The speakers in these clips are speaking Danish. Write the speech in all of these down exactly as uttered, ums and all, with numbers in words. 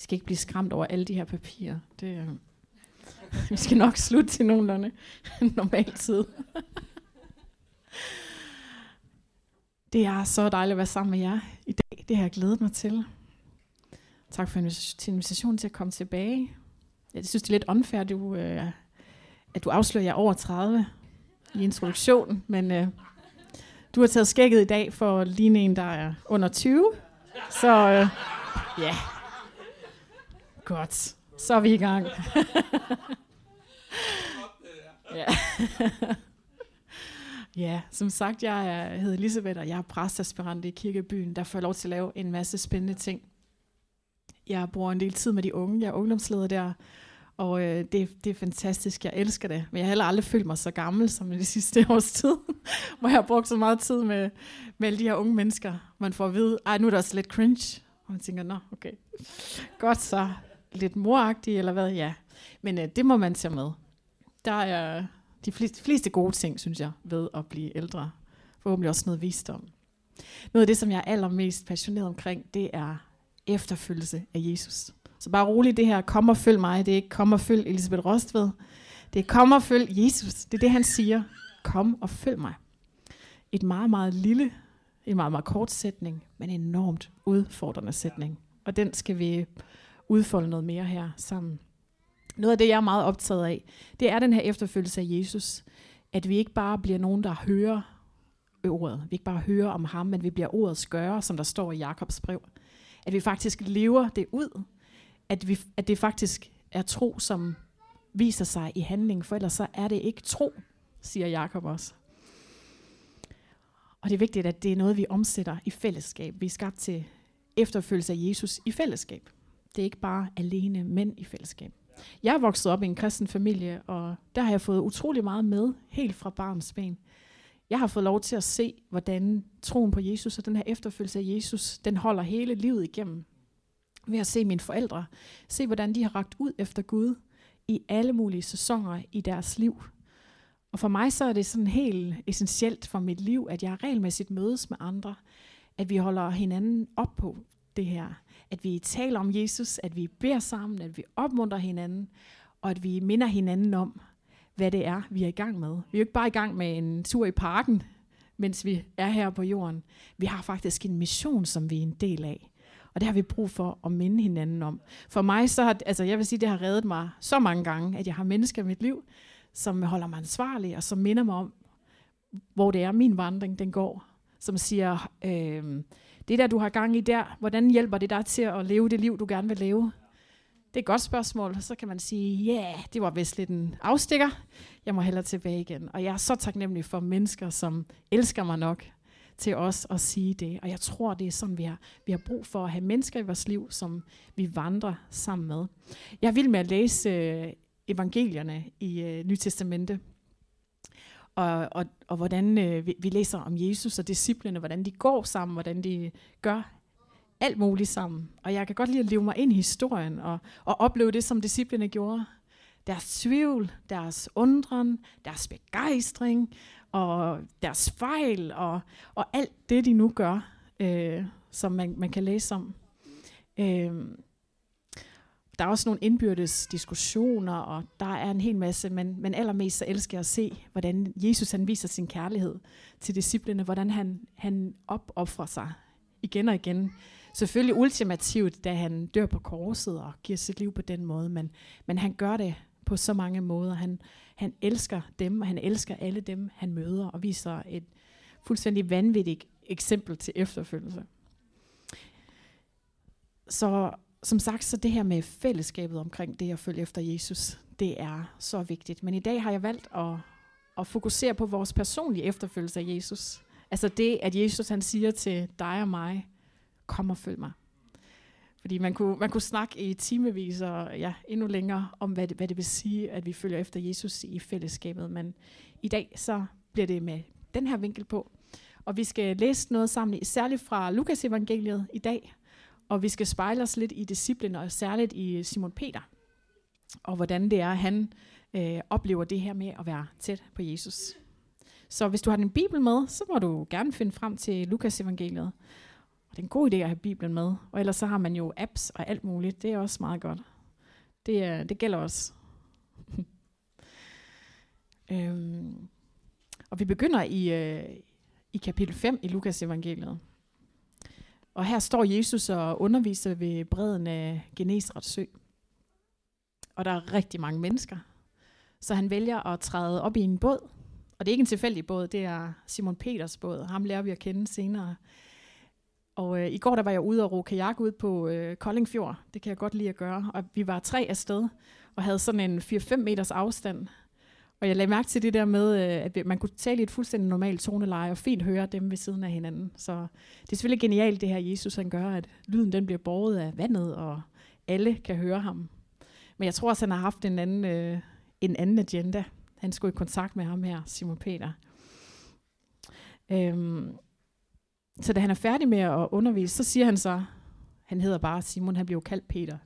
Vi skal ikke blive skræmt over alle de her papirer. Det, øh, vi skal nok slutte til nogenlunde normal tid. Det er så dejligt at være sammen med jer i dag. Det har jeg glædet mig til. Tak for invitationen til at komme tilbage. Jeg synes, det er lidt unfair, du, øh, at du afslører jer over tredive i introduktionen. Men øh, du har taget skægget i dag for lige en, der er under tyve. Så ja, øh, yeah. Godt. Så er vi i gang. Ja. Ja, som sagt, jeg hedder Elisabeth, og jeg er præstaspirant i Kirkebyen, der får lov til at lave en masse spændende ting. Jeg bruger en del tid med de unge, jeg er ungdomsleder der, og øh, det, det er fantastisk, jeg elsker det. Men jeg har heller aldrig følt mig så gammel som i det sidste års tid, hvor jeg har brugt så meget tid med, med alle de her unge mennesker. Man får at vide, ej, nu er det også lidt cringe, og man tænker, nå, okay, godt så, lidt moragtig eller hvad, ja. Men øh, det må man tage med. Der er... Øh, De fleste, fleste gode ting, synes jeg, ved at blive ældre. Forhåbentlig også noget visdom. Noget af det, som jeg er allermest passioneret omkring, det er efterfølgelse af Jesus. Så bare roligt, det her, kom og følg mig, det er ikke kom og følg Elisabeth Rostved. Det er kom og følg Jesus. Det er det, han siger. Kom og følg mig. Et meget, meget lille, en meget, meget kort sætning, men enormt udfordrende sætning. Og den skal vi udfolde noget mere her sammen. Noget af det, jeg er meget optaget af, det er den her efterfølgelse af Jesus. At vi ikke bare bliver nogen, der hører ordet. Vi ikke bare hører om ham, men vi bliver ordets gører, som der står i Jacobs brev. At vi faktisk lever det ud. At, vi, at det faktisk er tro, som viser sig i handling. For ellers så er det ikke tro, siger Jakob også. Og det er vigtigt, at det er noget, vi omsætter i fællesskab. Vi er skabt til efterfølgelse af Jesus i fællesskab. Det er ikke bare alene, men i fællesskab. Jeg er vokset op i en kristen familie, og der har jeg fået utrolig meget med, helt fra barnsben. Jeg har fået lov til at se, hvordan troen på Jesus og den her efterfølgelse af Jesus, den holder hele livet igennem. Ved at se mine forældre, se hvordan de har rakt ud efter Gud i alle mulige sæsoner i deres liv. Og for mig så er det sådan helt essentielt for mit liv, at jeg regelmæssigt mødes med andre, at vi holder hinanden op på det her. At vi taler om Jesus, at vi beder sammen, at vi opmuntrer hinanden, og at vi minder hinanden om, hvad det er, vi er i gang med. Vi er jo ikke bare i gang med en tur i parken, mens vi er her på jorden. Vi har faktisk en mission, som vi er en del af, og det har vi brug for at minde hinanden om. For mig, så har, altså jeg vil sige, det har reddet mig så mange gange, at jeg har mennesker i mit liv, som holder mig ansvarlig, og som minder mig om, hvor det er, min vandring den går, som siger... Øh, Det der, du har gang i der, hvordan hjælper det dig til at leve det liv, du gerne vil leve? Det er et godt spørgsmål. Så kan man sige, ja, yeah, det var vist lidt en afstikker. Jeg må hellere tilbage igen. Og jeg er så taknemmelig for mennesker, som elsker mig nok til os at sige det. Og jeg tror, det er sådan, vi har, vi har brug for at have mennesker i vores liv, som vi vandrer sammen med. Jeg vil med at læse øh, evangelierne i øh, Nye Testamentet. Og, og, og hvordan øh, vi, vi læser om Jesus og disciplene, hvordan de går sammen, hvordan de gør alt muligt sammen. Og jeg kan godt lide at leve mig ind i historien og, og opleve det, som disciplene gjorde. Deres tvivl, deres undren, deres begejstring og deres fejl og, og alt det, de nu gør, øh, som man, man kan læse om. Øh, Der er også nogle indbyrdes diskussioner, og der er en hel masse, men, men allermest så elsker jeg at se, hvordan Jesus han viser sin kærlighed til disciplene, hvordan han, han opoffrer sig igen og igen. Selvfølgelig ultimativt, da han dør på korset og giver sit liv på den måde, men, men han gør det på så mange måder. Han, han elsker dem, og han elsker alle dem, han møder, og viser et fuldstændig vanvittigt eksempel til efterfølgelse. Så... Som sagt, så det her med fællesskabet omkring det at følge efter Jesus, det er så vigtigt. Men i dag har jeg valgt at, at fokusere på vores personlige efterfølgelse af Jesus. Altså det, at Jesus han siger til dig og mig, kom og følg mig. Fordi man kunne, man kunne snakke i timevis og ja, endnu længere om, hvad det, hvad det vil sige, at vi følger efter Jesus i fællesskabet. Men i dag så bliver det med den her vinkel på. Og vi skal læse noget sammen, særligt fra Lukas evangeliet i dag. Og vi skal spejle os lidt i disciplinen, og særligt i Simon Peter. Og hvordan det er, at han øh, oplever det her med at være tæt på Jesus. Så hvis du har din bibel med, så må du gerne finde frem til Lukas evangeliet. Og det er en god idé at have Bibelen med. Og ellers så har man jo apps og alt muligt. Det er også meget godt. Det, det gælder også. øhm. Og vi begynder i, øh, i kapitel fem i Lukas evangeliet. Og her står Jesus og underviser ved bredden af Genesarets sø. Og der er rigtig mange mennesker. Så han vælger at træde op i en båd. Og det er ikke en tilfældig båd, det er Simon Peters båd. Ham lærer vi at kende senere. Og øh, i går der var jeg ude og ro kajak ude på øh, Koldingfjord. Det kan jeg godt lide at gøre. Og vi var tre afsted og havde sådan en fire fem meters afstand. Og jeg lagde mærke til det der med, øh, at man kunne tale i et fuldstændig normalt toneleje og fint høre dem ved siden af hinanden. Så det er selvfølgelig genialt det her Jesus han gør, at lyden den bliver båret af vandet, og alle kan høre ham. Men jeg tror også, han har haft en anden, øh, en anden agenda. Han skulle i kontakt med ham her, Simon Peter. Øhm, så da han er færdig med at undervise, så siger han så, han hedder bare Simon, han bliver jo kaldt Peter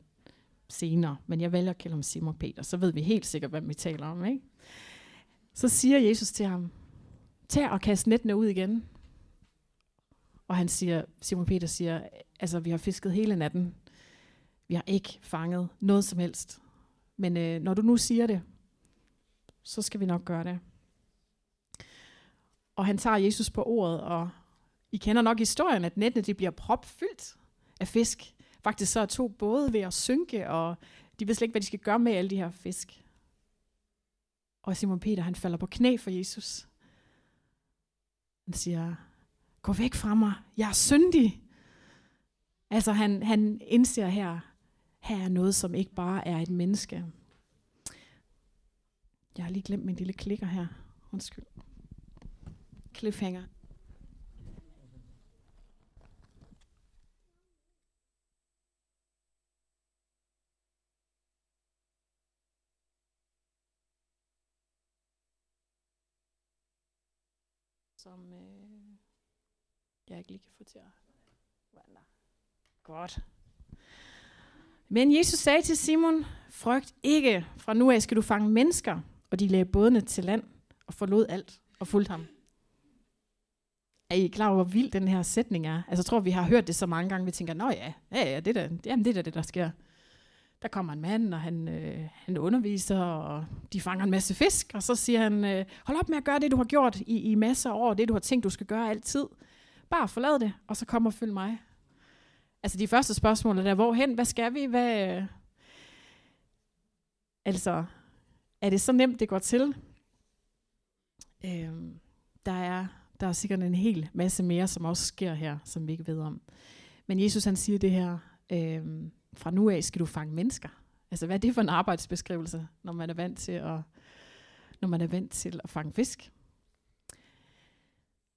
senere, men jeg vælger at kalde ham Simon Peter, så ved vi helt sikkert, hvad vi taler om, ikke? Så siger Jesus til ham, tag og kast nettene ud igen. Og han siger, Simon Peter siger, altså vi har fisket hele natten, vi har ikke fanget noget som helst, men øh, når du nu siger det, så skal vi nok gøre det. Og han tager Jesus på ordet, og I kender nok historien, at nettene de bliver propfyldt af fisk. Faktisk så er to både ved at synke, og de ved slet ikke, hvad de skal gøre med alle de her fisk. Og Simon Peter, han falder på knæ for Jesus. Han siger, gå væk fra mig, jeg er syndig. Altså han, han indser her, her er noget, som ikke bare er et menneske. Jeg har lige glemt min lille klikker her. Undskyld. Cliffhanger. Som øh, jeg ikke lige kan få til at... Godt. Men Jesus sagde til Simon, frygt ikke, fra nu af skal du fange mennesker. Og de lagde bådene til land og forlod alt og fulgte ham. Er I klar over, hvor vild den her sætning er? Altså jeg tror, vi har hørt det så mange gange, vi tænker, nå ja, ja, ja det, der, jamen, det er da det, der sker. Der kommer en mand, og han, øh, han underviser, og de fanger en masse fisk, og så siger han, øh, hold op med at gøre det, du har gjort i, i masser af år, det du har tænkt, du skal gøre altid. Bare forlad det, og så kom og følg mig. Altså de første spørgsmål er der, hvorhen, hvad skal vi, hvad... Øh? Altså... Er det så nemt, det går til? Øhm, der, er, der er sikkert en hel masse mere, som også sker her, som vi ikke ved om. Men Jesus han siger det her, øhm, fra nu af skal du fange mennesker. Altså hvad er det for en arbejdsbeskrivelse, når man er vant til at, når man er vant til at fange fisk?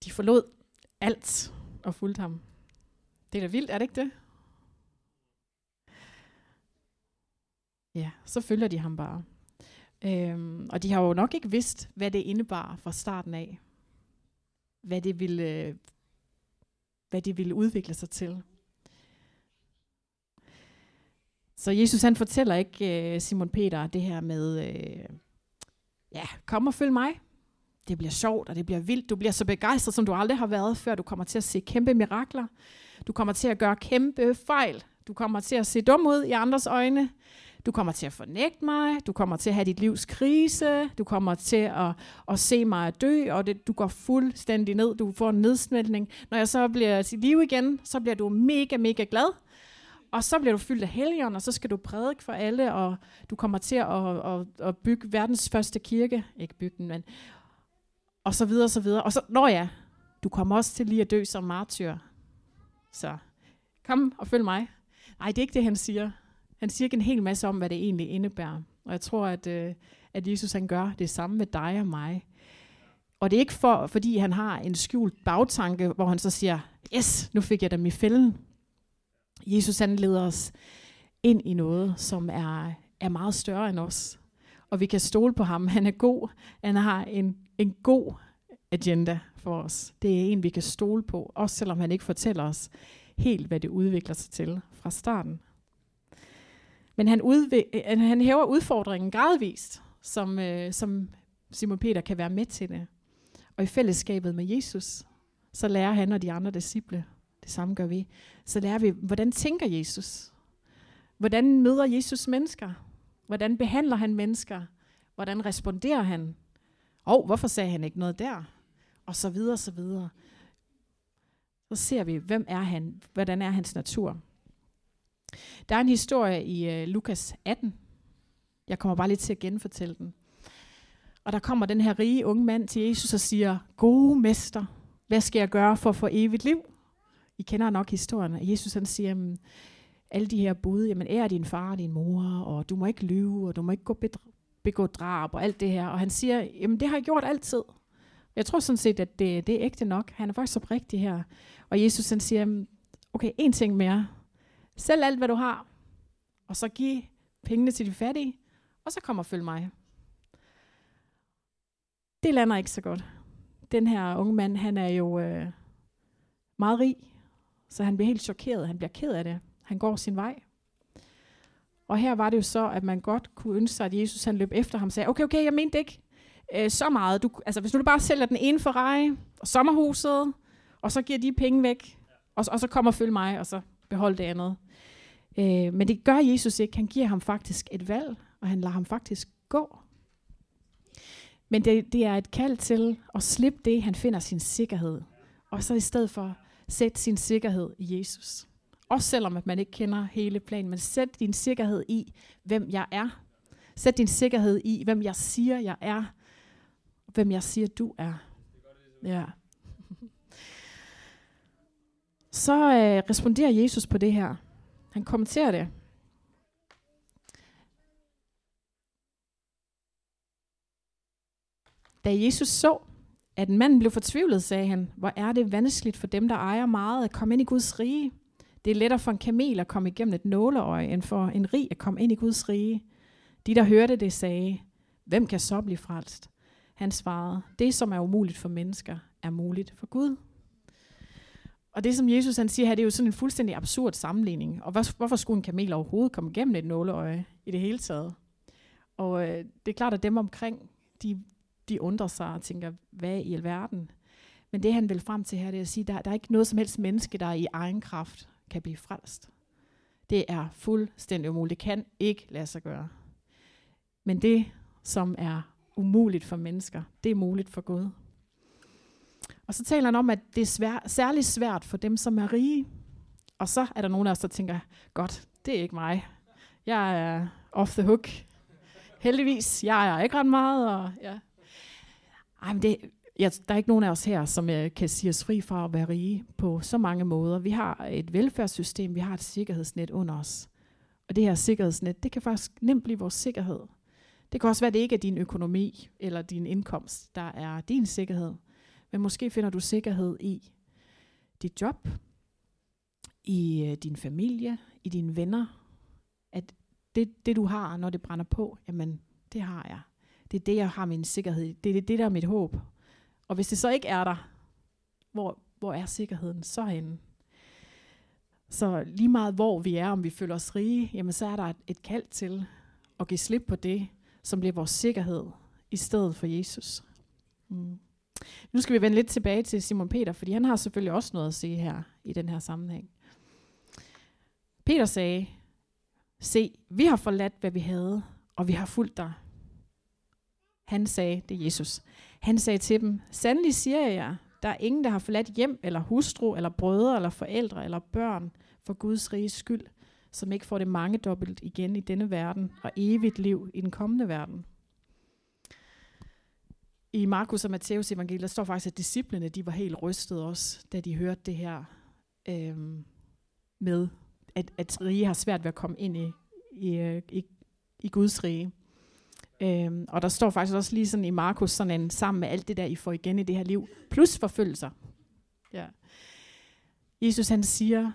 De forlod alt og fulgte ham. Det er da vildt, er det ikke det? Ja, så følger de ham bare. Øhm, og de har jo nok ikke vidst, hvad det indebar fra starten af. Hvad det ville, øh, hvad det ville udvikle sig til. Så Jesus han fortæller ikke øh, Simon Peter det her med, øh, ja, kom og følg mig. Det bliver sjovt, og det bliver vildt. Du bliver så begejstret, som du aldrig har været før. Du kommer til at se kæmpe mirakler. Du kommer til at gøre kæmpe fejl. Du kommer til at se dum ud i andres øjne. Du kommer til at fornægte mig, du kommer til at have dit livs krise, du kommer til at, at se mig dø, og det, du går fuldstændig ned, du får en nedsmeltning. Når jeg så bliver i live igen, så bliver du mega, mega glad, og så bliver du fyldt af Helligånden, og så skal du prædike for alle, og du kommer til at, at, at bygge verdens første kirke, ikke bygge den, men, og så videre, så videre. Og så, når ja, du kommer også til lige at dø som martyr. Så kom og følg mig. Nej, det er ikke det, han siger. Han siger ikke en hel masse om, hvad det egentlig indebærer. Og jeg tror, at, øh, at Jesus han gør det samme med dig og mig. Og det er ikke for, fordi han har en skjult bagtanke, hvor han så siger, yes, nu fik jeg dem i fælden. Jesus han leder os ind i noget, som er, er meget større end os. Og vi kan stole på ham. Han er god. Han har en, en god agenda for os. Det er en, vi kan stole på, også selvom han ikke fortæller os helt, hvad det udvikler sig til fra starten. Men han, udv- han hæver udfordringen gradvist, som, øh, som Simon Peter kan være med til det. Og i fællesskabet med Jesus, så lærer han og de andre disciple, Det samme gør vi. Så lærer vi, hvordan tænker Jesus? Hvordan møder Jesus mennesker? Hvordan behandler han mennesker? Hvordan responderer han? Og oh, hvorfor sagde han ikke noget der? Og så videre, så videre. Så ser vi, hvem er han? Hvordan er hans natur? Der er en historie i øh, Lukas atten. Jeg kommer bare lidt til at genfortælle den. Og der kommer den her rige unge mand til Jesus og siger, gode mester, hvad skal jeg gøre for at få evigt liv? I kender nok historien. Og Jesus han siger, jamen, alle de her bud, jamen ære din far og din mor, og du må ikke lyve, og du må ikke gå begå drab, og alt det her. Og han siger, jamen det har jeg gjort altid. Jeg tror sådan set, at det, det er ægte nok. Han er faktisk oprigtig her. Og Jesus han siger, jamen, okay, en ting mere. Sælg alt, hvad du har, og så giv pengene til de fattige, og så kom og følg mig. Det lander ikke så godt. Den her unge mand, han er jo øh, meget rig, så han bliver helt chokeret. Han bliver ked af det. Han går sin vej. Og her var det jo så, at man godt kunne ønske sig, at Jesus han løb efter ham og sagde, okay, okay, jeg mente ikke øh, så meget. Du, altså, hvis du bare sælger den ene Ferrari og sommerhuset, og så giver de penge væk, og, og så kommer og følg mig, og så behold det andet. Øh, men det gør Jesus ikke. Han giver ham faktisk et valg, og han lader ham faktisk gå. Men det, det er et kald til at slippe det, han finder sin sikkerhed. Og så i stedet for sæt sin sikkerhed i Jesus. Også selvom at man ikke kender hele planen, men sæt din sikkerhed i, hvem jeg er. Sæt din sikkerhed i, hvem jeg siger, jeg er. Hvem jeg siger, du er. Ja. Så øh, responderer Jesus på det her. Han kommenterer det. Da Jesus så, at manden blev fortvivlet, sagde han, hvor er det vanskeligt for dem, der ejer meget, at komme ind i Guds rige. Det er lettere for en kamel at komme igennem et nåleøje, end for en rig at komme ind i Guds rige. De, der hørte det, sagde, hvem kan så blive frelst? Han svarede, det som er umuligt for mennesker, er muligt for Gud. Og det, som Jesus han siger her, det er jo sådan en fuldstændig absurd sammenligning. Og hvorfor skulle en kamel overhovedet komme igennem et nåleøje i det hele taget? Og øh, det er klart, at dem omkring, de... De undrer sig og tænker, hvad i alverden? Men det han vil frem til her, det er at sige, der, der er ikke noget som helst menneske, der i egen kraft kan blive frelst. Det er fuldstændig umuligt. Det kan ikke lade sig gøre. Men det, som er umuligt for mennesker, det er muligt for Gud. Og så taler han om, at det er svær, særligt svært for dem, som er rige. Og så er der nogen af os, der tænker, godt, det er ikke mig. Jeg er off the hook. Heldigvis, jeg er ikke ret meget, og ja. Ej, men det, ja, der er ikke nogen af os her, som øh, kan sige os fri fra at være rige på så mange måder. Vi har et velfærdssystem, vi har et sikkerhedsnet under os. Og det her sikkerhedsnet, det kan faktisk nemt blive vores sikkerhed. Det kan også være, at det ikke er din økonomi eller din indkomst, der er din sikkerhed. Men måske finder du sikkerhed i dit job, i øh, din familie, i dine venner. At det, det du har, når det brænder på, jamen det har jeg. Det er det, jeg har min sikkerhed i. Det er det, der er mit håb. Og hvis det så ikke er der, hvor, hvor er sikkerheden så henne? Så lige meget hvor vi er, om vi føler os rige, jamen så er der et, et kald til at give slip på det, som bliver vores sikkerhed, i stedet for Jesus. Mm. Nu skal vi vende lidt tilbage til Simon Peter, fordi han har selvfølgelig også noget at sige her, i den her sammenhæng. Peter sagde, se, vi har forladt, hvad vi havde, og vi har fulgt dig. Han sagde, det er Jesus, han sagde til dem, sandelig siger jeg jer, der er ingen, der har forladt hjem, eller hustru, eller brødre, eller forældre, eller børn, for Guds riges skyld, som ikke får det mangedobbelt igen i denne verden, og evigt liv i den kommende verden. I Markus og Matteus evangeliet står faktisk, at disciplene, de var helt rystede også, da de hørte det her øhm, med, at, at rige har svært ved at komme ind i, i, i, i Guds rige. Øhm, og der står faktisk også lige sådan i Markus sådan en, sammen med alt det der, I får igen i det her liv, plus forfølgelser. Ja. Jesus han siger,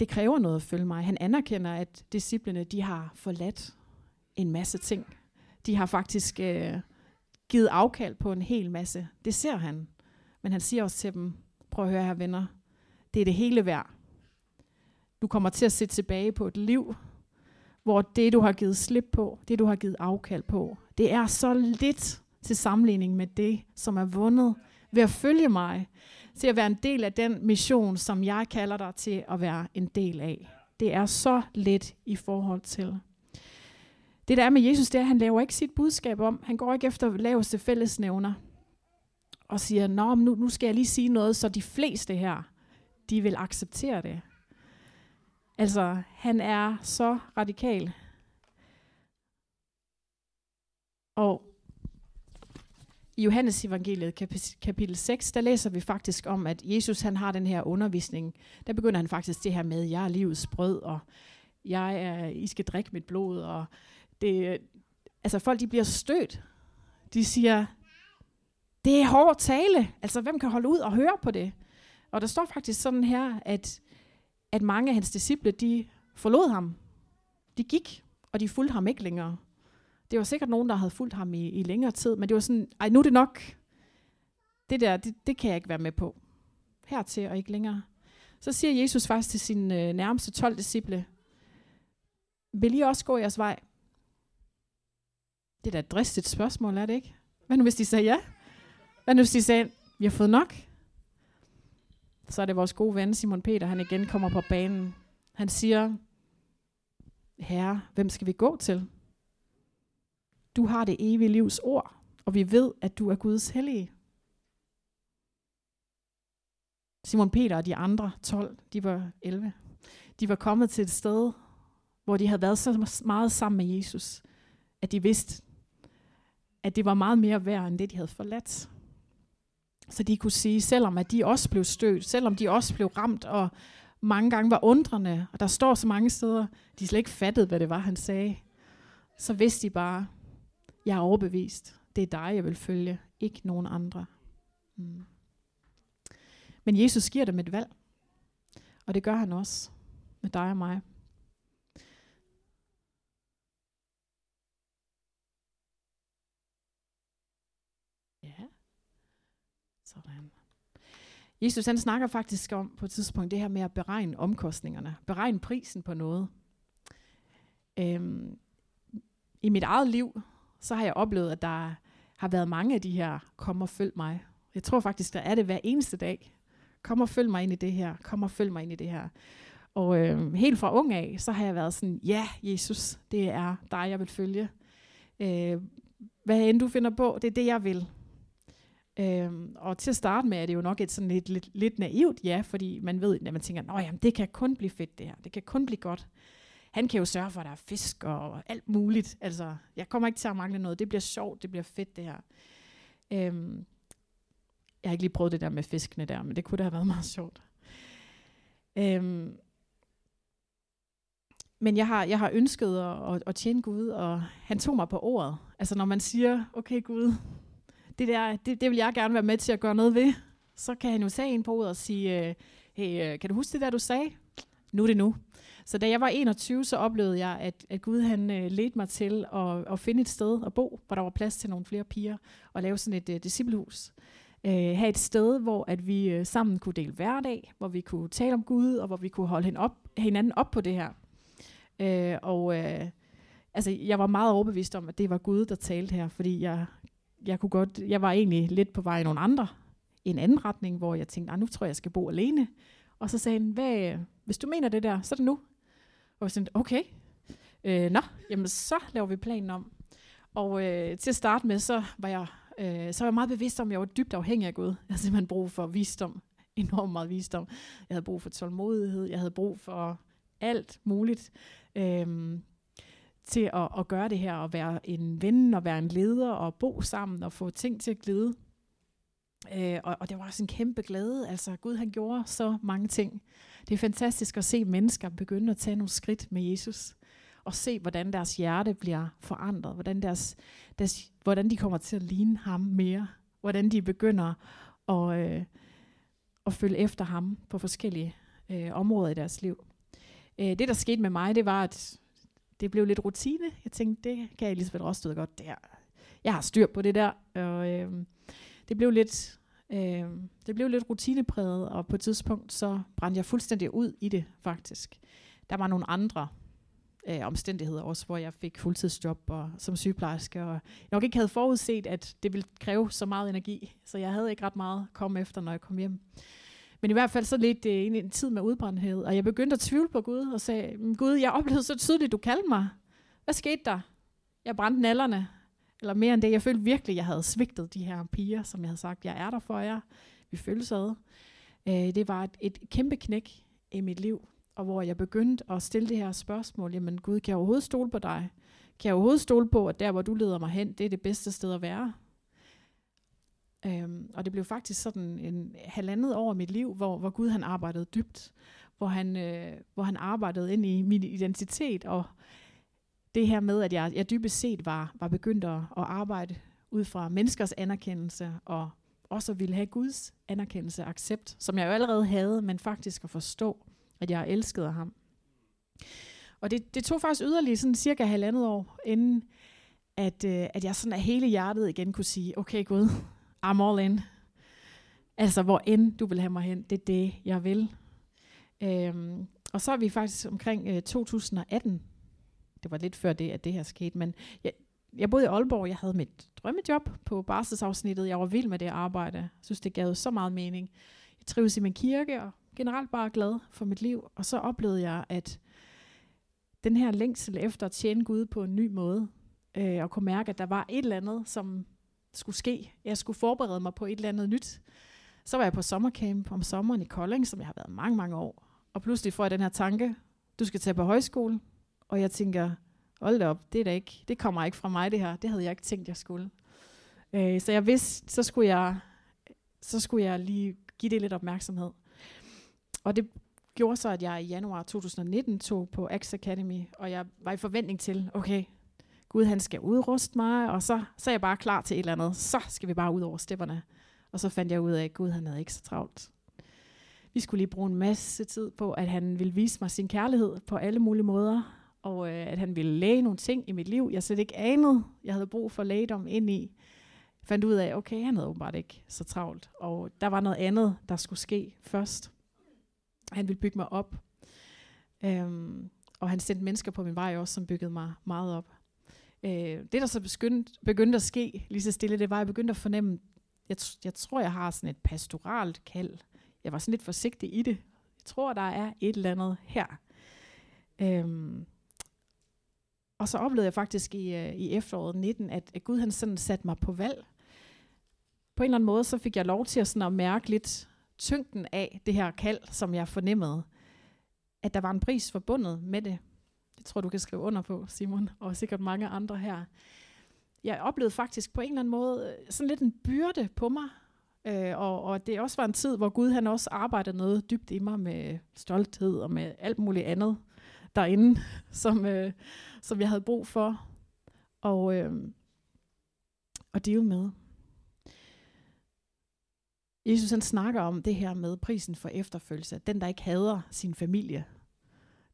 det kræver noget at følge mig. Han anerkender, at disciplene, de har forladt en masse ting. De har faktisk øh, givet afkald på en hel masse. Det ser han. Men han siger også til dem, prøv at høre her venner, det er det hele værd. Du kommer til at se tilbage på et liv, hvor det, du har givet slip på, det, du har givet afkald på, det er så lidt til sammenligning med det, som er vundet ved at følge mig, til at være en del af den mission, som jeg kalder dig til at være en del af. Det er så let i forhold til. Det der er med Jesus, det er, at han laver ikke sit budskab om. Han går ikke efter laveste fællesnævner og siger, nå, nu, nu skal jeg lige sige noget, så de fleste her, de vil acceptere det. Altså, han er så radikal. Og i Johannes evangeliet kapitel seks, der læser vi faktisk om, at Jesus han har den her undervisning. Der begynder han faktisk det her med, jeg er livets brød, og jeg er, I skal drikke mit blod. Og det, altså folk de bliver stødt. De siger, det er hård tale. Altså hvem kan holde ud og høre på det? Og der står faktisk sådan her, at, at mange af hans disciple, de forlod ham. De gik, og de fulgte ham ikke længere. Det var sikkert nogen, der havde fulgt ham i, i længere tid, men det var sådan, ej, nu er det nok. Det der, det, det kan jeg ikke være med på. Hertil og ikke længere. Så siger Jesus faktisk til sine øh, nærmeste tolv disciple, vil I også gå jeres vej? Det er da et dristigt spørgsmål, er det ikke? Hvad nu hvis de sagde ja? Hvad nu hvis de sagde, vi har fået nok? Så er det vores gode ven Simon Peter, han igen kommer på banen. Han siger, herre, hvem skal vi gå til? Du har det evige livs ord, og vi ved, at du er Guds hellige. Simon Peter og de andre tolv, de var elleve, de var kommet til et sted, hvor de havde været så meget sammen med Jesus, at de vidste, at det var meget mere værd, end det, de havde forladt. Så de kunne sige, selvom at de også blev stødt, selvom de også blev ramt, og mange gange var undrende, og der står så mange steder, de slet ikke fattede, hvad det var, han sagde, så vidste de bare, jeg er overbevist. Det er dig, jeg vil følge. Ikke nogen andre. Mm. Men Jesus giver dem et valg. Og det gør han også med dig og mig. Ja. Sådan. Jesus han snakker faktisk om på et tidspunkt det her med at beregne omkostningerne. Beregne prisen på noget. Øhm, I mit eget liv, så har jeg oplevet, at der har været mange af de her, kom og følg mig. Jeg tror faktisk, der er det hver eneste dag. Kom og følg mig ind i det her. Kom og følg mig ind i det her. Og øh, helt fra ung af, så har jeg været sådan, ja, Jesus, det er dig, jeg vil følge. Øh, hvad end du finder på, det er det, jeg vil. Øh, og til at starte med, er det jo nok et sådan lidt, lidt, lidt naivt ja, fordi man ved, at man tænker, nå jamen, det kan kun blive fedt det her. Det kan kun blive godt. Han kan jo sørge for, at der er fisk og alt muligt. Altså, jeg kommer ikke til at mangle noget. Det bliver sjovt, det bliver fedt, det her. Øhm, jeg har ikke lige prøvet det der med fiskene der, men det kunne da have været meget sjovt. Øhm, men jeg har, jeg har ønsket at, at, at tjene Gud, og han tog mig på ordet. Altså, når man siger, okay Gud, det der, det, det vil jeg gerne være med til at gøre noget ved, så kan han jo tage en på ordet og sige, hey, kan du huske det der, du sagde? Nu er det nu. Så da jeg var enogtyve, så oplevede jeg, at, at Gud han øh, ledte mig til at, at finde et sted at bo, hvor der var plads til nogle flere piger, og lave sådan et øh, disciplehus. Øh, have et sted, hvor at vi øh, sammen kunne dele hverdag, hvor vi kunne tale om Gud, og hvor vi kunne holde hin op, hinanden op på det her. Øh, og øh, altså, jeg var meget overbevist om, at det var Gud, der talte her, fordi jeg, jeg, kunne godt, jeg var egentlig lidt på vej i nogle andre, i en anden retning, hvor jeg tænkte, nu tror jeg, jeg skal bo alene. Og så sagde han, hvad, hvis du mener det der, så er det nu. Og jeg tænkte, okay, øh, nå, jamen så laver vi planen om. Og øh, til at starte med, så var jeg, øh, så var jeg meget bevidst om, at jeg var dybt afhængig af Gud. Jeg havde simpelthen brug for visdom, enormt meget visdom. Jeg havde brug for tålmodighed, jeg havde brug for alt muligt øh, til at, at gøre det her, og være en ven, og være en leder, og bo sammen, og få ting til at glide. Øh, og, og det var også en kæmpe glæde. Altså Gud han gjorde så mange ting. Det er fantastisk at se mennesker begynde at tage nogle skridt med Jesus og se hvordan deres hjerte bliver forandret, hvordan, deres, deres, hvordan de kommer til at ligne ham mere, hvordan de begynder at, øh, at følge efter ham på forskellige øh, områder i deres liv. øh, Det der skete med mig, det var at det blev lidt rutine. Jeg tænkte, det kan Elisabeth Rostved godt der. Jeg har styr på det der. Og øh, Det blev lidt, øh, det blev lidt rutinepræget, og på et tidspunkt så brændte jeg fuldstændig ud i det faktisk. Der var nogle andre øh, omstændigheder også, hvor jeg fik fuldtidsjob og, som sygeplejerske, og jeg nok ikke havde forudset, at det ville kræve så meget energi, så jeg havde ikke ret meget at komme efter, når jeg kom hjem. Men i hvert fald så lidt øh, en, en tid med udbrændthed, og jeg begyndte at tvivle på Gud, og sagde, Gud, jeg oplevede så tydeligt, du kaldte mig. Hvad skete der? Jeg brændte nallerne, eller mere end det. Jeg følte virkelig, jeg havde svigtet de her piger, som jeg havde sagt, jeg er der for jer. Vi følges ad. Øh, det var et, et kæmpe knæk i mit liv, og hvor jeg begyndte at stille det her spørgsmål, jamen Gud, kan jeg overhovedet stole på dig? Kan jeg overhovedet stole på, at der, hvor du leder mig hen, det er det bedste sted at være? Øhm, og det blev faktisk sådan en halvandet år af mit liv, hvor, hvor Gud han arbejdede dybt, hvor han, øh, hvor han arbejdede ind i min identitet, og det her med, at jeg, jeg dybest set var, var begyndt at, at arbejde ud fra menneskers anerkendelse, og også ville have Guds anerkendelse og accept, som jeg jo allerede havde, men faktisk at forstå, at jeg elskede ham. Og det, det tog faktisk yderligere sådan cirka halvandet år, inden at, øh, at jeg sådan af hele hjertet igen kunne sige, okay Gud, I'm all in. Altså, hvor end du vil have mig hen, det er det, jeg vil. Øhm, og så er vi faktisk omkring øh, to tusind atten. Det var lidt før det, at det her skete, men jeg, jeg boede i Aalborg, jeg havde mit drømmejob på barselsafsnittet, jeg var vild med det arbejde, jeg synes, det gav så meget mening. Jeg trives i min kirke, og generelt bare glad for mit liv, og så oplevede jeg, at den her længsel efter at tjene Gud på en ny måde, øh, og kunne mærke, at der var et eller andet, som skulle ske. Jeg skulle forberede mig på et eller andet nyt. Så var jeg på sommercamp om sommeren i Kolding, som jeg har været mange, mange år, og pludselig får jeg den her tanke, du skal tage på højskole, og jeg tænker, hold op, det er da ikke, det kommer ikke fra mig det her, det havde jeg ikke tænkt, jeg skulle. Øh, så jeg vidste, så skulle jeg, så skulle jeg lige give det lidt opmærksomhed. Og det gjorde så, at jeg i januar to tusind nitten tog på Aks Academy, og jeg var i forventning til, okay, Gud han skal udruste mig, og så, så er jeg bare klar til et eller andet, så skal vi bare ud over stepperne. Og så fandt jeg ud af, at Gud han havde ikke så travlt. Vi skulle lige bruge en masse tid på, at han ville vise mig sin kærlighed på alle mulige måder, og øh, at han ville læge nogle ting i mit liv, jeg slet ikke anede, jeg havde brug for lægedom ind i. Jeg fandt ud af, okay, han havde åbenbart ikke så travlt, og der var noget andet, der skulle ske først. Han ville bygge mig op, øhm, og han sendte mennesker på min vej også, som byggede mig meget op. Øh, det, der så begyndte, begyndte at ske lige så stille, det var, jeg begyndte at fornemme, jeg, t- jeg tror, jeg har sådan et pastoralt kald. Jeg var sådan lidt forsigtig i det. Jeg tror, der er et eller andet her. Øhm, og så oplevede jeg faktisk i, øh, i efteråret nitten, at, at Gud han sådan satte mig på valg. På en eller anden måde, så fik jeg lov til at, sådan at mærke lidt tyngden af det her kald, som jeg fornemmede, at der var en pris forbundet med det. Det tror du kan skrive under på, Simon, og sikkert mange andre her. Jeg oplevede faktisk på en eller anden måde sådan lidt en byrde på mig, øh, og, og det også var en tid, hvor Gud han også arbejdede noget dybt i mig med stolthed og med alt muligt andet derinde, som, øh, som jeg havde brug for og, øh, at dele med. Jesus han snakker om det her med prisen for efterfølgelse. Den, der ikke hader sin familie,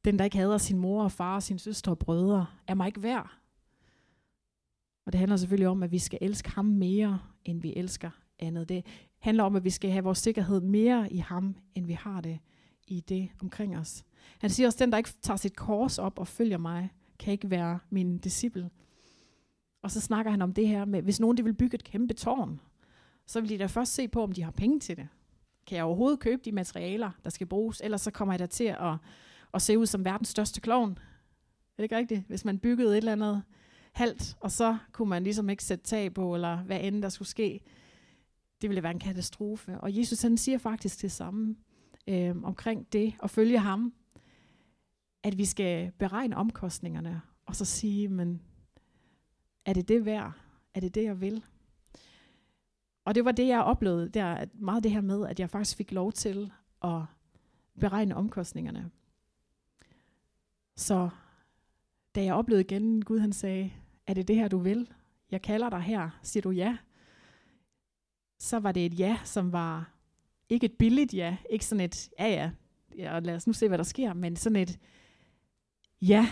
den, der ikke hader sin mor og far og sin søster og brødre, er mig ikke værd. Og det handler selvfølgelig om, at vi skal elske ham mere, end vi elsker andet. Det handler om, at vi skal have vores sikkerhed mere i ham, end vi har det i det omkring os. Han siger også, den, der ikke tager sit kors op og følger mig, kan ikke være min disciple. Og så snakker han om det her med, hvis nogen de vil bygge et kæmpe tårn, så vil de da først se på, om de har penge til det. Kan jeg overhovedet købe de materialer, der skal bruges? Ellers så kommer jeg da til at, at se ud som verdens største klovn. Er det ikke rigtigt? Hvis man byggede et eller andet halvt, og så kunne man ligesom ikke sætte tag på, eller hvad end der skulle ske. Det ville være en katastrofe. Og Jesus han siger faktisk det samme øh, omkring det, at følge ham. At vi skal beregne omkostningerne, og så sige, men er det det værd? Er det det, jeg vil? Og det var det, jeg oplevede, der, meget det her med, at jeg faktisk fik lov til at beregne omkostningerne. Så da jeg oplevede igen, Gud han sagde, er det det her, du vil? Jeg kalder dig her, siger du ja? Så var det et ja, som var ikke et billigt ja, ikke sådan et ja ja, ja lad os nu se, hvad der sker, men sådan et ja,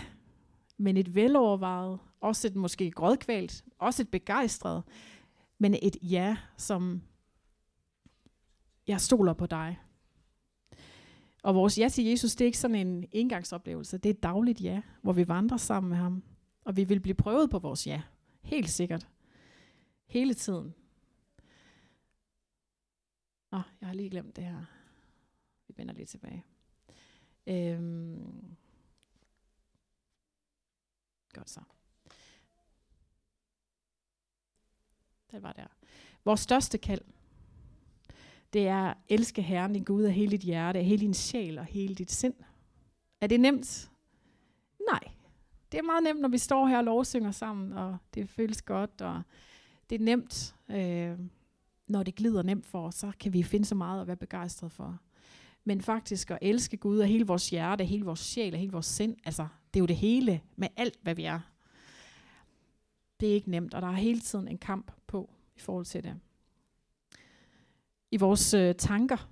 men et velovervejet, også et måske grådkvalt, også et begejstret, men et ja, som jeg stoler på dig. Og vores ja til Jesus, det er ikke sådan en engangsoplevelse. Det er et dagligt ja, hvor vi vandrer sammen med ham. Og vi vil blive prøvet på vores ja. Helt sikkert. Hele tiden. Åh, oh, jeg har lige glemt det her. Vi vender lige tilbage. Øhm. Godt så. Det var der. Vores største kald, det er at elske Herren, din Gud, af hele dit hjerte, af hele din sjæl og hele dit sind. Er det nemt? Nej. Det er meget nemt, når vi står her og lovsynger sammen, og det føles godt, og det er nemt. Øh, når det glider nemt for os, så kan vi finde så meget at være begejstret for. Men faktisk at elske Gud af hele vores hjerte, af hele vores sjæl og hele vores sind, altså det er jo det hele med alt, hvad vi er. Det er ikke nemt, og der er hele tiden en kamp på i forhold til det. I vores øh, tanker,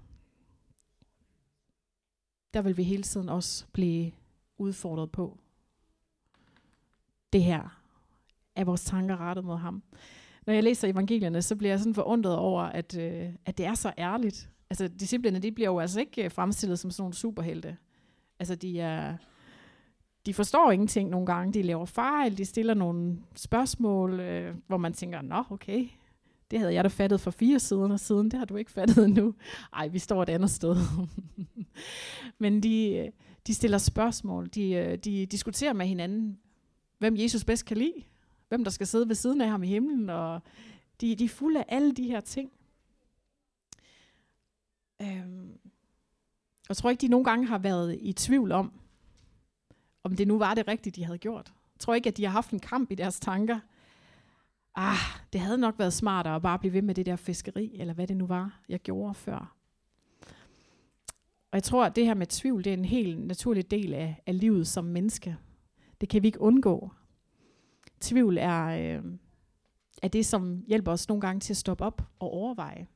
der vil vi hele tiden også blive udfordret på. Det her er vores tanker rettet mod ham. Når jeg læser evangelierne, så bliver jeg sådan forundret over, at, øh, at det er så ærligt. Altså disciplene, de bliver jo altså ikke fremstillet som sådan nogle superhelte. Altså de er... De forstår ingenting nogle gange, de laver fejl, de stiller nogle spørgsmål, øh, hvor man tænker, nå okay, det havde jeg da fattet for fire siden og siden, det har du ikke fattet endnu. Ej, vi står et andet sted. Men de, de stiller spørgsmål, de, de diskuterer med hinanden, hvem Jesus bedst kan lide, hvem der skal sidde ved siden af ham i himlen, og de, de er fulde af alle de her ting. Øhm, jeg tror ikke, de nogle gange har været i tvivl om, om det nu var det rigtige, de havde gjort. Jeg tror ikke, at de har haft en kamp i deres tanker. Ah, det havde nok været smartere at bare blive ved med det der fiskeri, eller hvad det nu var, jeg gjorde før. Og jeg tror, at det her med tvivl, det er en helt naturlig del af, af livet som menneske. Det kan vi ikke undgå. Tvivl er, øh, er det, som hjælper os nogle gange til at stoppe op og overveje.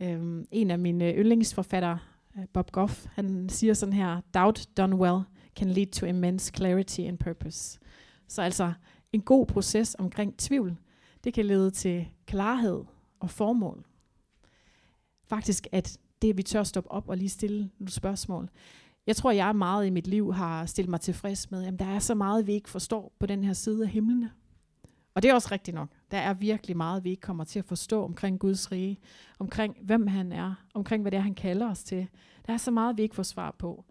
Øh, en af mine yndlingsforfattere, Bob Goff, han siger sådan her, doubt done well can lead to immense clarity and purpose. Så altså en god proces omkring tvivl, det kan lede til klarhed og formål. Faktisk at det, vi tør stoppe op og lige stille nogle spørgsmål. Jeg tror, jeg meget i mit liv har stillet mig tilfreds med, at der er så meget, vi ikke forstår på den her side af himlen. Og det er også rigtigt nok. Der er virkelig meget, vi ikke kommer til at forstå omkring Guds rige, omkring hvem han er, omkring hvad det er, han kalder os til. Der er så meget, vi ikke får svar på.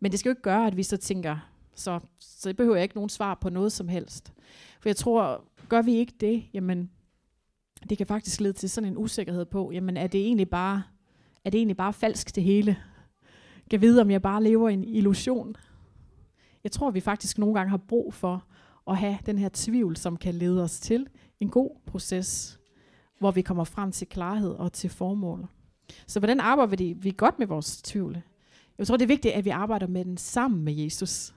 Men det skal jo ikke gøre, at vi så tænker, så, så behøver jeg ikke nogen svar på noget som helst. For jeg tror, gør vi ikke det, jamen, det kan faktisk lede til sådan en usikkerhed på, jamen, er det egentlig bare, er det egentlig bare falsk det hele? Jeg kan vide, om jeg bare lever i en illusion. Jeg tror, vi faktisk nogle gange har brug for at have den her tvivl, som kan lede os til en god proces, hvor vi kommer frem til klarhed og til formål. Så hvordan arbejder vi godt med vores tvivl? Jeg tror, det er vigtigt, at vi arbejder med den sammen med Jesus.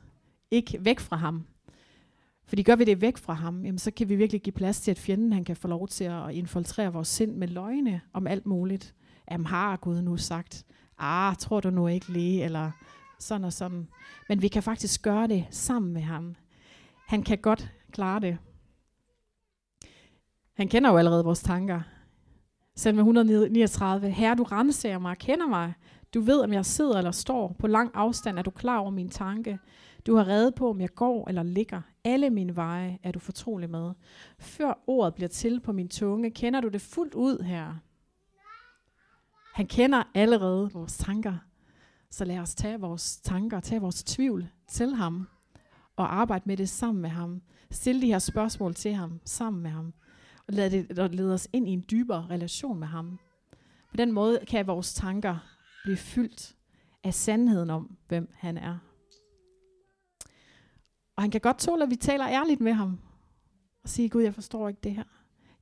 Ikke væk fra ham. Fordi gør vi det væk fra ham, jamen, så kan vi virkelig give plads til, at fjenden han kan få lov til at infiltrere vores sind med løgne om alt muligt. Jamen har Gud nu sagt, ah, tror du nu ikke lige, eller sådan og sådan. Men vi kan faktisk gøre det sammen med ham. Han kan godt klare det. Han kender jo allerede vores tanker. Salme et hundrede niogtredive. Herre, du renser mig og kender mig. Du ved, om jeg sidder eller står. På lang afstand er du klar over min tanke. Du har rede på, om jeg går eller ligger. Alle mine veje er du fortrolig med. Før ordet bliver til på min tunge, kender du det fuldt ud, Herre. Han kender allerede vores tanker. Så lad os tage vores tanker, tage vores tvivl til ham. Og arbejde med det sammen med ham. Stil de her spørgsmål til ham, sammen med ham. Og lad det lede os ind i en dybere relation med ham. På den måde kan vores tanker blive fyldt af sandheden om, hvem han er. Og han kan godt tåle, at vi taler ærligt med ham. Og sige, Gud, jeg forstår ikke det her.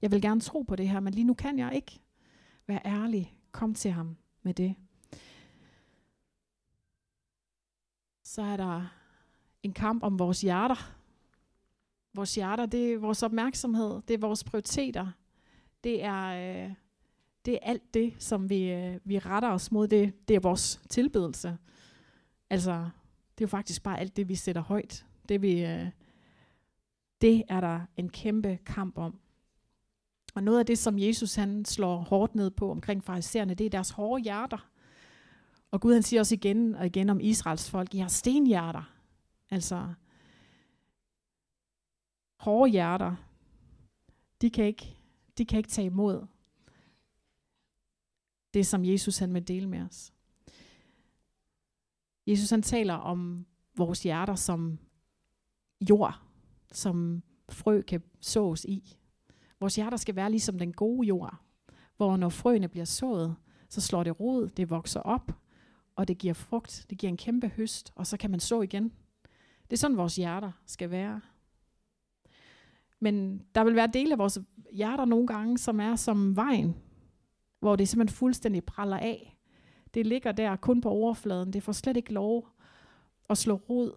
Jeg vil gerne tro på det her, men lige nu kan jeg ikke. Vær ærlig. Kom til ham med det. Så er der en kamp om vores hjerter. Vores hjerter, det er vores opmærksomhed. Det er vores prioriteter. Det er... Øh, Det er alt det, som vi, øh, vi retter os mod. Det, det er vores tilbedelse. Altså, det er jo faktisk bare alt det, vi sætter højt. Det, vi, øh, det er der en kæmpe kamp om. Og noget af det, som Jesus han slår hårdt ned på omkring farisæerne, det er deres hårde hjerter. Og Gud han siger også igen og igen om Israels folk, I har stenhjerter, altså hårde hjerter, de kan ikke, de kan ikke tage imod det, som Jesus han vil dele med os. Jesus han taler om vores hjerter som jord, som frø kan sås i. Vores hjerter skal være ligesom den gode jord, hvor når frøene bliver sået, så slår det rod, det vokser op, og det giver frugt, det giver en kæmpe høst, og så kan man så igen. Det er sådan, vores hjerter skal være. Men der vil være dele af vores hjerter nogle gange, som er som vejen, hvor det simpelthen fuldstændig praller af. Det ligger der kun på overfladen, det får slet ikke lov at slå rod.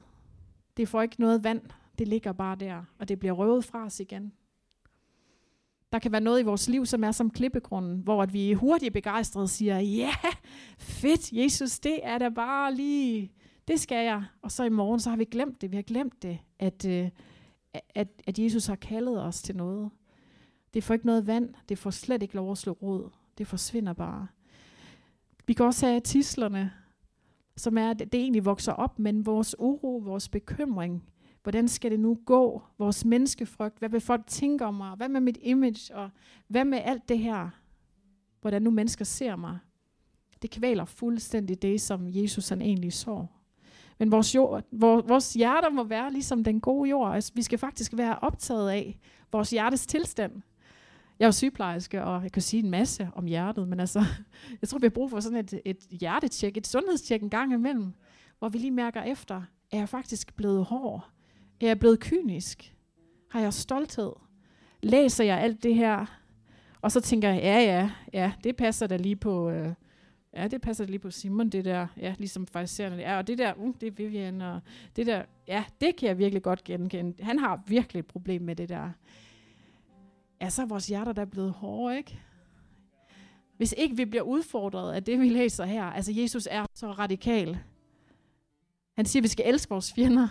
Det får ikke noget vand, det ligger bare der, og det bliver røvet fra os igen. Der kan være noget i vores liv, som er som klippegrunden, hvor at vi hurtigt begejstrede siger, ja, yeah, fedt, Jesus, det er da bare lige, det skal jeg. Og så i morgen, så har vi glemt det, vi har glemt det, at, at, at Jesus har kaldet os til noget. Det får ikke noget vand, det får slet ikke lov at slå rod, det forsvinder bare. Vi kan også have tislerne, som er, at det egentlig vokser op, men vores uro, vores bekymring, hvordan skal det nu gå? Vores menneskefrygt, hvad vil folk tænke om mig? Hvad med mit image? Og hvad med alt det her? Hvordan nu mennesker ser mig? Det kvæler fuldstændig det, som Jesus han egentlig så. Men vores, jord, vores hjerter må være ligesom den gode jord. Altså, vi skal faktisk være optaget af vores hjertes tilstand. Jeg er jo sygeplejerske, og jeg kan sige en masse om hjertet, men altså, jeg tror, vi har brug for sådan et, et hjertetjek, et sundhedstjek en gang imellem, hvor vi lige mærker efter, er jeg faktisk blevet hård? Er jeg blevet kynisk? Har jeg stolthed? Læser jeg alt det her? Og så tænker jeg, ja, ja, ja, det passer da lige på, øh, ja, det passer da lige på Simon, det der, ja, ligesom farisæerne, ja, og det der, uh, det er Vivian, og det der, ja, det kan jeg virkelig godt genkende. Han har virkelig et problem med det der. Ja, så er vores hjerter der blevet hårde, ikke? Hvis ikke vi bliver udfordret af det, vi læser her, altså Jesus er så radikal. Han siger, vi skal elske vores fjender.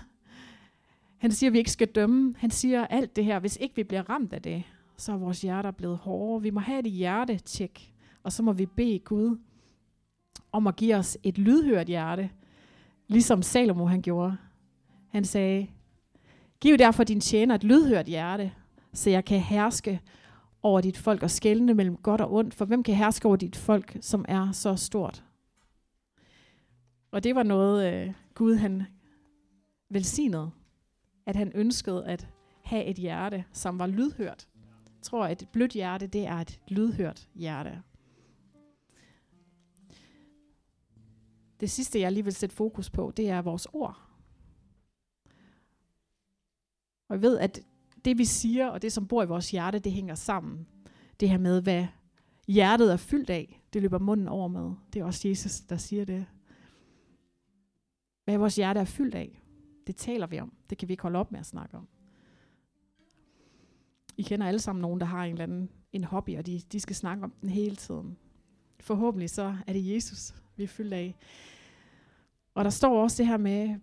Han siger, vi ikke skal dømme. Han siger alt det her. Hvis ikke vi bliver ramt af det, så er vores hjerter blevet hårde. Vi må have et hjertetjek, og så må vi bede Gud om at give os et lydhørt hjerte, ligesom Salomo han gjorde. Han sagde, giv derfor din tjener et lydhørt hjerte, så jeg kan herske over dit folk og skelne mellem godt og ondt. For hvem kan herske over dit folk, som er så stort? Og det var noget, øh, Gud han velsignede. At han ønskede at have et hjerte, som var lydhørt. Jeg tror, at et blødt hjerte, det er et lydhørt hjerte. Det sidste, jeg lige vil sætte fokus på, det er vores ord. Og jeg ved, at det vi siger, og det som bor i vores hjerte, det hænger sammen. Det her med, hvad hjertet er fyldt af, det løber munden over med. Det er også Jesus, der siger det. Hvad vores hjerte er fyldt af, det taler vi om. Det kan vi ikke holde op med at snakke om. I kender alle sammen nogen, der har en eller anden en hobby, og de, de skal snakke om den hele tiden. Forhåbentlig så er det Jesus, vi er fyldt af. Og der står også det her med,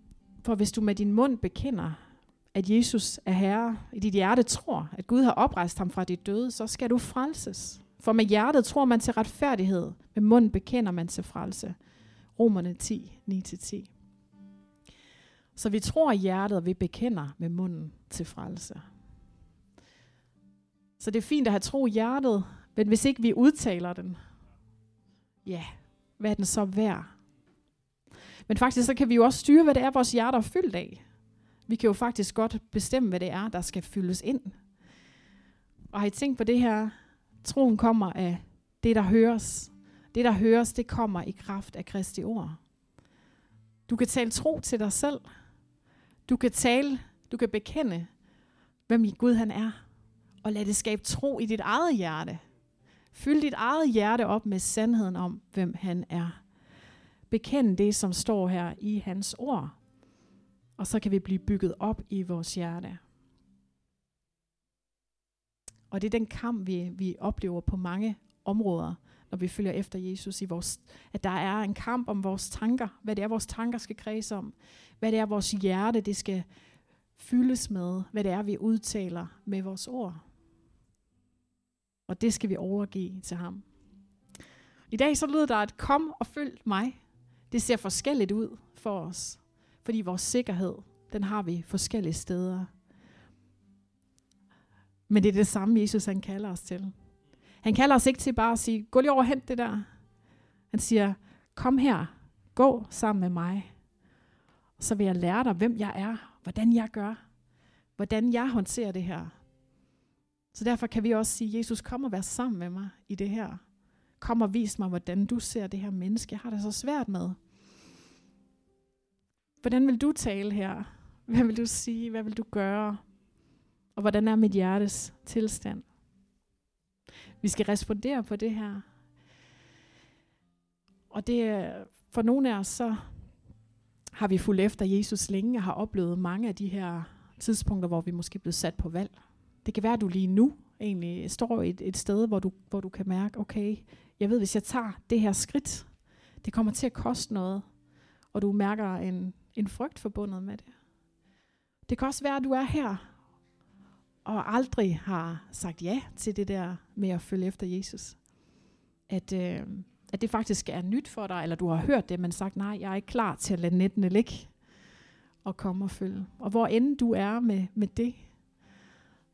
for hvis du med din mund bekender, at Jesus er Herre, i dit hjerte tror, at Gud har oprejst ham fra de døde, så skal du frelses. For med hjertet tror man til retfærdighed, med munden bekender man til frelse. Romerne ti, ni til ti. Så vi tror i hjertet, og vi bekender med munden til frelse. Så det er fint at have tro i hjertet, men hvis ikke vi udtaler den, ja, hvad er den så værd? Men faktisk så kan vi jo også styre, hvad det er, vores hjerter er fyldt af. Vi kan jo faktisk godt bestemme, hvad det er, der skal fyldes ind. Og har I tænkt på det her? Troen kommer af det, der høres. Det, der høres, det kommer i kraft af Kristi ord. Du kan tale tro til dig selv. Du kan tale, du kan bekende, hvem Gud han er. Og lad det skabe tro i dit eget hjerte. Fyld dit eget hjerte op med sandheden om, hvem han er. Bekend det, som står her i hans ord. Og så kan vi blive bygget op i vores hjerte. Og det er den kamp, vi, vi oplever på mange områder, når vi følger efter Jesus, i vores, at der er en kamp om vores tanker, hvad det er, vores tanker skal kredse om, hvad det er, vores hjerte, det skal fyldes med, hvad det er, vi udtaler med vores ord. Og det skal vi overgive til ham. I dag så lyder der et kom og følg mig. det ser forskelligt ud for os, fordi vores sikkerhed, den har vi forskellige steder. Men det er det samme, Jesus han kalder os til. Han kalder os ikke til bare at sige, gå lige over og hent det der. Han siger, kom her, gå sammen med mig. Så vil jeg lære dig, hvem jeg er, hvordan jeg gør, hvordan jeg håndterer det her. Så derfor kan vi også sige, Jesus, kom og vær sammen med mig i det her. Kom og vis mig, hvordan du ser det her menneske. Jeg har det så svært med. Hvordan vil du tale her? Hvad vil du sige? Hvad vil du gøre? Og hvordan er mit hjertes tilstand? Vi skal respondere på det her. Og det, for nogle af os, så har vi fulgt efter Jesus længe og har oplevet mange af de her tidspunkter, hvor vi måske er blevet sat på valg. Det kan være, at du lige nu egentlig står et, et sted, hvor du, hvor du kan mærke, okay, jeg ved, hvis jeg tager det her skridt, det kommer til at koste noget, og du mærker en, en frygt forbundet med det. Det kan også være, at du er her, og aldrig har sagt ja til det der med at følge efter Jesus. At, øh, at det faktisk er nyt for dig, eller du har hørt det, men sagt, nej, jeg er ikke klar til at lade nettene ligge og komme og følge. Og hvor end du er med, med det,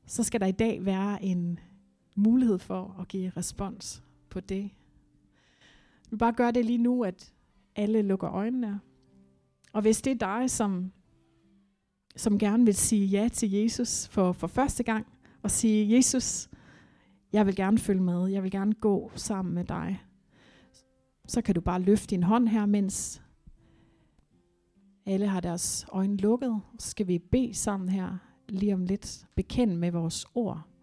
så skal der i dag være en mulighed for at give respons på det. Du bare gør det lige nu, at alle lukker øjnene. Og hvis det er dig, som, som gerne vil sige ja til Jesus for, for første gang, og sige, Jesus, jeg vil gerne følge med, jeg vil gerne gå sammen med dig, så kan du bare løfte din hånd her, mens alle har deres øjne lukket. Så skal vi bede sammen her. Lige om lidt bekend med vores ord.